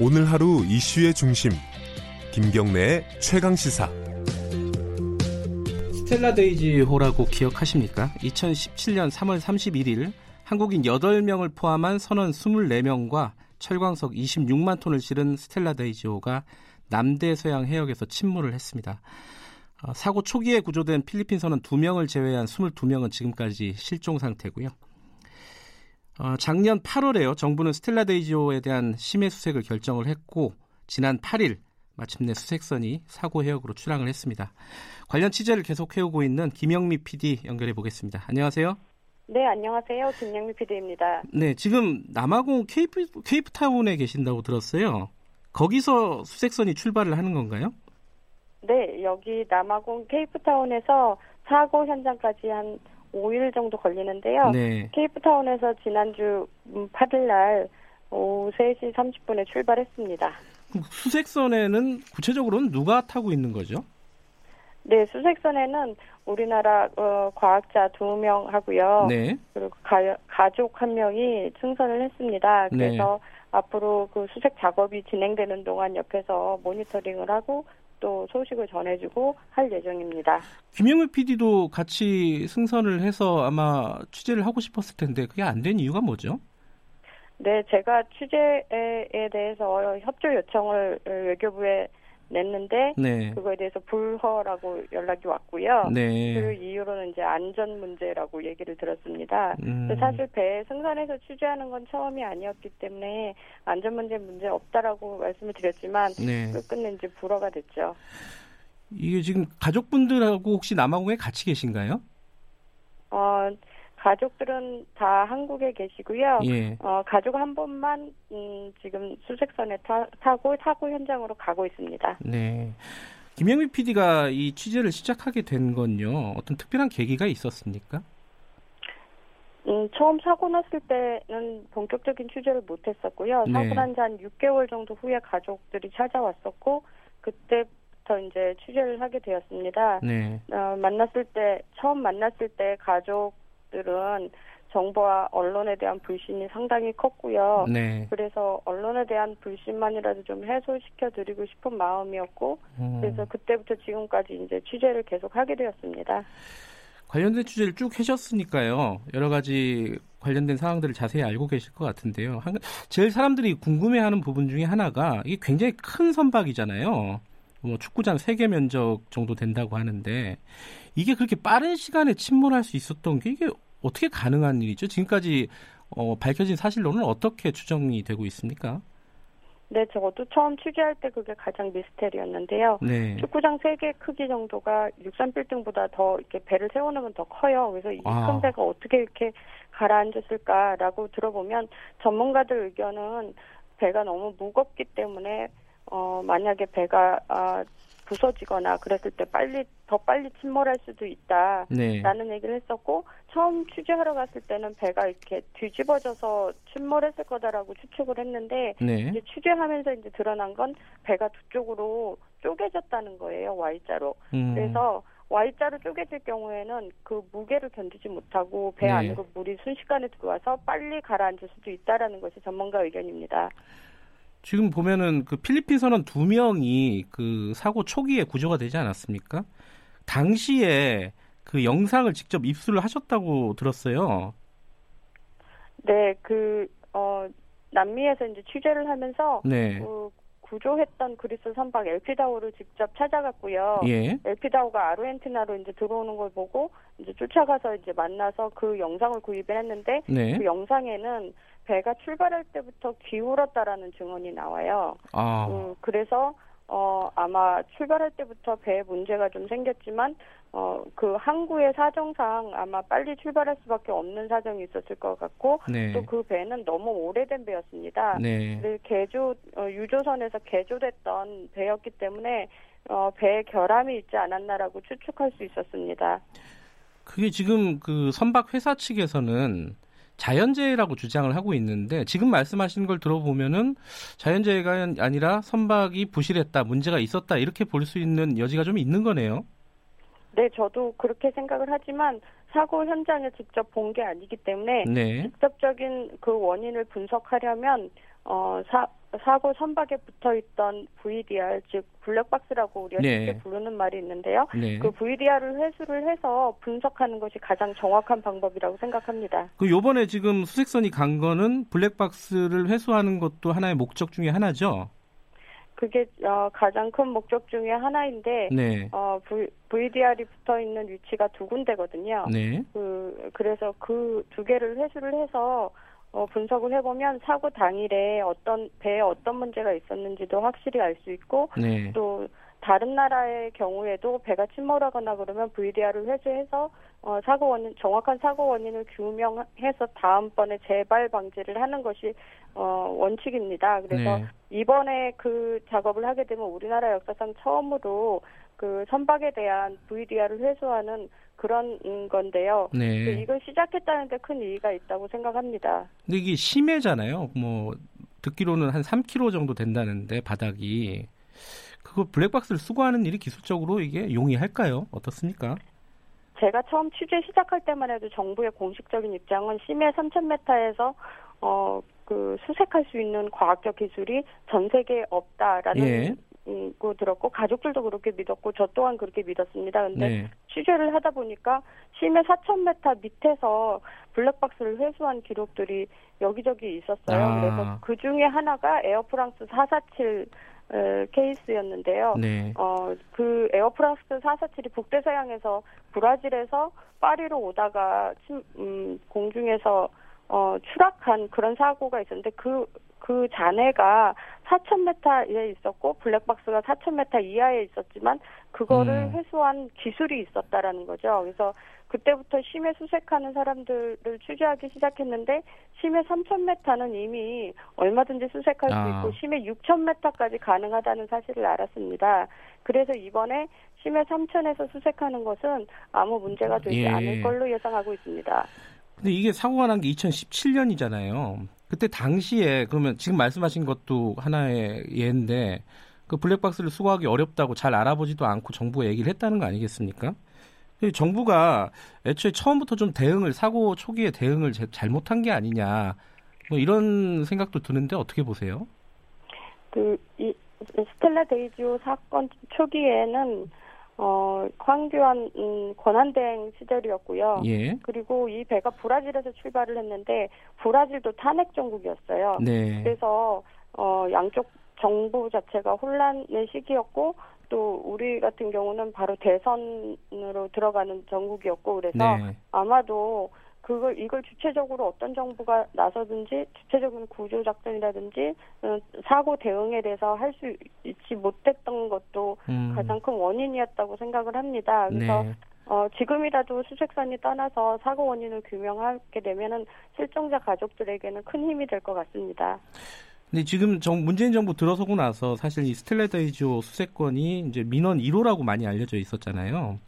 오늘 하루 이슈의 중심, 김경래의 최강시사. 스텔라데이지호라고 기억하십니까? 2017년 3월 31일 한국인 8명을 포함한 선원 24명과 철광석 26만 톤을 실은 스텔라데이지호가 남대서양 해역에서 침몰을 했습니다. 사고 초기에 구조된 필리핀 선원 2명을 제외한 22명은 지금까지 실종 상태고요. 작년 8월에요. 정부는 스텔라데이지호에 대한 심해 수색을 결정을 했고 지난 8일 마침내 수색선이 사고 해역으로 출항을 했습니다. 관련 취재를 계속 해오고 있는 김영미 PD 연결해 보겠습니다. 안녕하세요. 네, 안녕하세요. 김영미 PD입니다. 네, 지금 남아공 케이프타운에 계신다고 들었어요. 거기서 수색선이 출발을 하는 건가요? 네, 여기 남아공 케이프타운에서 사고 현장까지 한 5일 정도 걸리는데요. 네. 케이프타운에서 지난주 8일 날 오후 3시 30분에 출발했습니다. 수색선에는 구체적으로는 누가 타고 있는 거죠? 네, 수색선에는 우리나라 과학자 2명 하고요. 네. 그리고 가족 1명이 승선을 했습니다. 그래서 네. 앞으로 그 수색 작업이 진행되는 동안 옆에서 모니터링을 하고 또 소식을 전해주고 할 예정입니다. 김영우 PD도 같이 승선을 해서 아마 취재를 하고 싶었을 텐데 그게 안 된 이유가 뭐죠? 네, 제가 취재에 대해서 협조 요청을 외교부에 냈는데 네. 그거에 대해서 불허라고 연락이 왔고요. 네. 그 이후로는 이제 안전 문제라고 얘기를 들었습니다. 근데 사실 배에 승선해서 취재하는 건 처음이 아니었기 때문에 안전 문제 없다라고 말씀을 드렸지만 네. 끝내 이제 불허가 됐죠. 이게 지금 가족분들하고 혹시 남아공에 같이 계신가요? 가족들은 다 한국에 계시고요. 예. 가족 한 번만 지금 수색선에 타고 사고 현장으로 가고 있습니다. 네. 김영미 PD가 이 취재를 시작하게 된 건요. 어떤 특별한 계기가 있었습니까? 처음 사고 났을 때는 본격적인 취재를 못했었고요. 네. 사고 난 지 한 6개월 정도 후에 가족들이 찾아왔었고 그때부터 이제 취재를 하게 되었습니다. 네. 처음 만났을 때 가족 들은 정부와 언론에 대한 불신이 상당히 컸고요. 네. 그래서 언론에 대한 불신만이라도 좀 해소시켜드리고 싶은 마음이었고, 그래서 그때부터 지금까지 이제 취재를 계속 하게 되었습니다. 관련된 취재를 쭉 하셨으니까요. 여러 가지 관련된 상황들을 자세히 알고 계실 것 같은데요. 제일 사람들이 궁금해하는 부분 중에 하나가 이게 굉장히 큰 선박이잖아요. 축구장 3개 면적 정도 된다고 하는데 이게 그렇게 빠른 시간에 침몰할 수 있었던 게 이게 어떻게 가능한 일이죠? 지금까지 밝혀진 사실로는 어떻게 추정이 되고 있습니까? 네, 저도 처음 취재할 때 그게 가장 미스테리였는데요. 네. 축구장 3개 크기 정도가 63빌딩보다 더 이렇게 배를 세워놓으면 더 커요. 그래서 이 큰 배가 어떻게 이렇게 가라앉았을까라고 들어보면 전문가들 의견은 배가 너무 무겁기 때문에 만약에 배가 부서지거나 그랬을 때 더 빨리 침몰할 수도 있다라는 네. 얘기를 했었고 처음 취재하러 갔을 때는 배가 이렇게 뒤집어져서 침몰했을 거다라고 추측을 했는데 네. 이제 취재하면서 이제 드러난 건 배가 두 쪽으로 쪼개졌다는 거예요. Y자로. 그래서 Y자로 쪼개질 경우에는 그 무게를 견디지 못하고 배 네. 안으로 물이 순식간에 들어와서 빨리 가라앉을 수도 있다라는 것이 전문가 의견입니다. 지금 보면은 그 필리핀 선원 2명이 그 사고 초기에 구조가 되지 않았습니까? 당시에 그 영상을 직접 입수를 하셨다고 들었어요. 네, 남미에서 이제 취재를 하면서 네. 구조했던 그리스 선박 엘피다오를 직접 찾아갔고요. 예. 엘피다오가 아르헨티나로 이제 들어오는 걸 보고 이제 쫓아가서 이제 만나서 그 영상을 구입했는데 네. 그 영상에는 배가 출발할 때부터 기울었다라는 증언이 나와요. 그래서 아마 출발할 때부터 배에 문제가 좀 생겼지만 그 항구의 사정상 아마 빨리 출발할 수밖에 없는 사정이 있었을 것 같고 네. 또 그 배는 너무 오래된 배였습니다. 네. 유조선에서 개조됐던 배였기 때문에 배에 결함이 있지 않았나라고 추측할 수 있었습니다. 그게 지금 그 선박 회사 측에서는 자연재해라고 주장을 하고 있는데 지금 말씀하신 걸 들어보면은 자연재해가 아니라 선박이 부실했다, 문제가 있었다 이렇게 볼 수 있는 여지가 좀 있는 거네요. 네, 저도 그렇게 생각을 하지만 사고 현장에 직접 본 게 아니기 때문에 네. 직접적인 그 원인을 분석하려면 사고 선박에 붙어있던 VDR, 즉 블랙박스라고 우리가 쉽게 부르는 말이 있는데요. 그 VDR을 회수를 해서 분석하는 것이 가장 정확한 방법이라고 생각합니다. 그 요번에 지금 수색선이 간 거는 블랙박스를 회수하는 것도 하나의 목적 중에 하나죠? 그게 가장 큰 목적 중에 하나인데 VDR이 붙어있는 위치가 두 군데거든요. 그래서 그 두 개를 회수를 해서 분석을 해보면 사고 당일에 어떤 배에 어떤 문제가 있었는지도 확실히 알 수 있고 또 다른 나라의 경우에도 배가 침몰하거나 그러면 VDR을 회수해서 사고 원인, 정확한 사고 원인을 규명해서 다음번에 재발 방지를 하는 것이 원칙입니다. 그래서 이번에 그 작업을 하게 되면 우리나라 역사상 처음으로 그 선박에 대한 VDR을 회수하는 그런 건데요. 이걸 시작했다는 데 큰 이의가 있다고 생각합니다. 근데 이게 심해잖아요. 뭐 듣기로는 한 3km 정도 된다는데 바닥이. 그거 블랙박스를 수거하는 일이 기술적으로 이게 용이할까요? 어떻습니까? 제가 처음 취재 시작할 때만 해도 정부의 공식적인 입장은 심해 3,000m에서 수색할 수 있는 과학적 기술이 전 세계에 없다라는 고 들었고 가족들도 그렇게 믿었고 저 또한 그렇게 믿었습니다. 그런데 취재를 하다 보니까 심해 4,000m 밑에서 블랙박스를 회수한 기록들이 여기저기 있었어요. 그래서 그 중에 하나가 에어프랑스 447 케이스였는데요. 그 에어프랑스 447이 북대서양에서 브라질에서 파리로 오다가 공중에서 추락한 그런 사고가 있었는데 그 잔해가 4,000m에 있었고 블랙박스가 4,000m 이하에 있었지만 그거를 회수한 기술이 있었다라는 거죠. 그래서 그때부터 심해 수색하는 사람들을 취재하기 시작했는데 심해 3,000m는 이미 얼마든지 수색할 수 있고 심해 6,000m까지 가능하다는 사실을 알았습니다. 그래서 이번에 심해 3,000에서 수색하는 것은 아무 문제가 되지 않을 걸로 예상하고 있습니다. 근데 이게 사고가 난 게 2017년이잖아요. 그때 당시에 그러면 지금 말씀하신 것도 하나의 예인데 그 블랙박스를 수거하기 어렵다고 잘 알아보지도 않고 정부가 얘기를 했다는 거 아니겠습니까? 정부가 애초에 처음부터 좀 대응을 사고 초기에 대응을 잘못한 게 아니냐 뭐 이런 생각도 드는데 어떻게 보세요? 이 스텔라데이지호 사건 초기에는 황교안 권한대행 시절이었고요. 그리고 이 배가 브라질에서 출발을 했는데 브라질도 탄핵 정국이었어요. 그래서 양쪽 정부 자체가 혼란의 시기였고 또 우리 같은 경우는 바로 대선으로 들어가는 정국이었고 그래서 아마도 이걸 주체적으로 어떤 정부가 나서든지 주체적인 구조작전이라든지 사고 대응에 대해서 할 수 있지 못했던 것도 가장 큰 원인이었다고 생각을 합니다. 그래서 지금이라도 수색선이 떠나서 사고 원인을 규명하게 되면은 실종자 가족들에게는 큰 힘이 될 것 같습니다. 근데 지금 문재인 정부 들어서고 나서 사실 이 스텔라데이지호 수색권이 이제 민원 1호라고 많이 알려져 있었잖아요.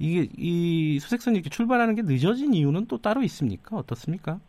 이게 이 수색선이 이렇게 출발하는 게 늦어진 이유는 또 따로 있습니까? 어떻습니까?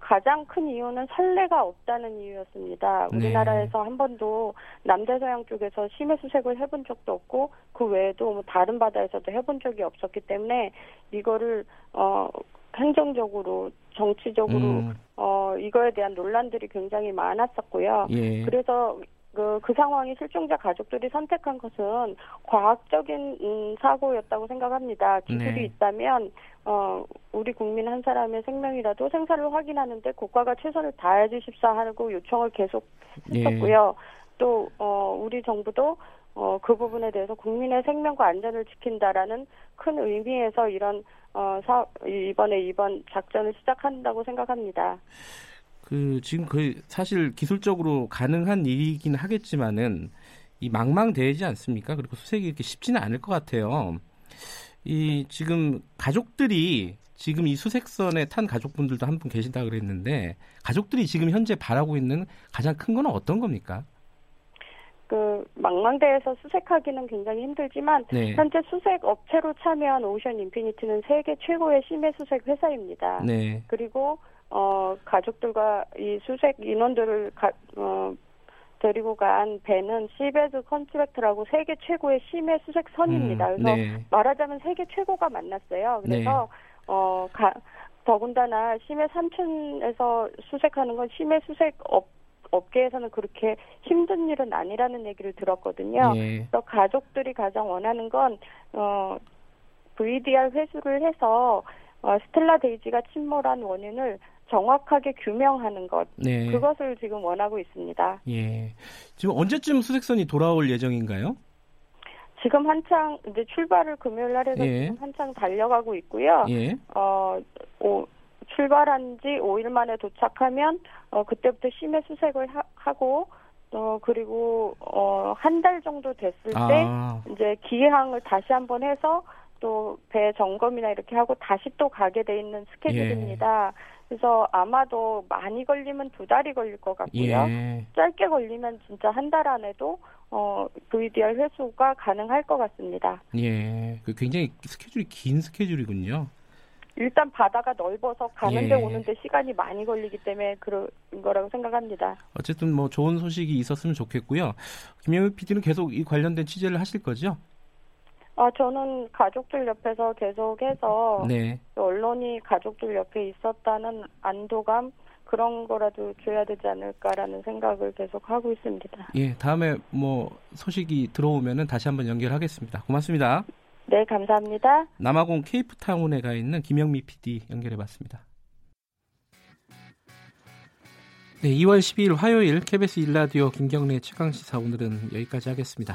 가장 큰 이유는 선례가 없다는 이유였습니다. 우리나라에서 한 번도 남대서양 쪽에서 심해 수색을 해본 적도 없고 그 외에도 뭐 다른 바다에서도 해본 적이 없었기 때문에 이거를 행정적으로 정치적으로 이거에 대한 논란들이 굉장히 많았었고요. 그래서 그 상황이 실종자 가족들이 선택한 것은 과학적인 사고였다고 생각합니다. 기술이 있다면 우리 국민 한 사람의 생명이라도 생사를 확인하는데 국가가 최선을 다해 주십사 하고 요청을 계속 했었고요. 또 우리 정부도 그 부분에 대해서 국민의 생명과 안전을 지킨다라는 큰 의미에서 이런 이번 작전을 시작한다고 생각합니다. 지금 사실 기술적으로 가능한 일이긴 하겠지만은 이 망망대해지 않습니까? 그리고 수색이 이렇게 쉽지는 않을 것 같아요. 지금 가족들이 지금 이 수색선에 탄 가족분들도 한 분 계신다 그랬는데 가족들이 지금 현재 바라고 있는 가장 큰 건 어떤 겁니까? 망망대해서 수색하기는 굉장히 힘들지만 현재 수색 업체로 참여한 오션 인피니티는 세계 최고의 심해 수색 회사입니다. 그리고 가족들과 이 수색 인원들을 데리고 간 배는 시베드 컨트랙트라고 세계 최고의 심해 수색 선입니다. 그래서 말하자면 세계 최고가 만났어요. 그래서 더군다나 심해 3,000에서 수색하는 건 심해 수색 업계에서는 그렇게 힘든 일은 아니라는 얘기를 들었거든요. 예. 그래서 가족들이 가장 원하는 건 VDR 회수를 해서 스텔라데이지가 침몰한 원인을 정확하게 규명하는 것, 네. 그것을 지금 원하고 있습니다. 예. 지금 언제쯤 수색선이 돌아올 예정인가요? 지금 한창 이제 출발을 금요일 날 해서 예. 지금 한창 달려가고 있고요. 예. 출발한 지 5일 만에 도착하면 그때부터 심해 수색을 하고 그리고 한 달 정도 됐을 때 이제 기항을 다시 한번 해서 또 배 점검이나 이렇게 하고 다시 또 가게 돼 있는 스케줄입니다. 예. 그래서 아마도 많이 걸리면 2달이 걸릴 것 같고요. 예. 짧게 걸리면 진짜 한 달 안에도 VDR 회수가 가능할 것 같습니다. 예, 굉장히 스케줄이 긴 스케줄이군요. 일단 바다가 넓어서 가는데 예. 오는데 시간이 많이 걸리기 때문에 그런 거라고 생각합니다. 어쨌든 뭐 좋은 소식이 있었으면 좋겠고요. 김영우 PD는 계속 이 관련된 취재를 하실 거죠? 저는 가족들 옆에서 계속해서 네. 언론이 가족들 옆에 있었다는 안도감 그런 거라도 줘야 되지 않을까라는 생각을 계속 하고 있습니다. 예, 다음에 뭐 소식이 들어오면은 다시 한번 연결하겠습니다. 고맙습니다. 네, 감사합니다. 남아공 케이프타운에 가 있는 김영미 PD 연결해봤습니다. 네, 2월 12일 화요일 KBS 일라디오 김경래 최강시사 오늘은 여기까지 하겠습니다.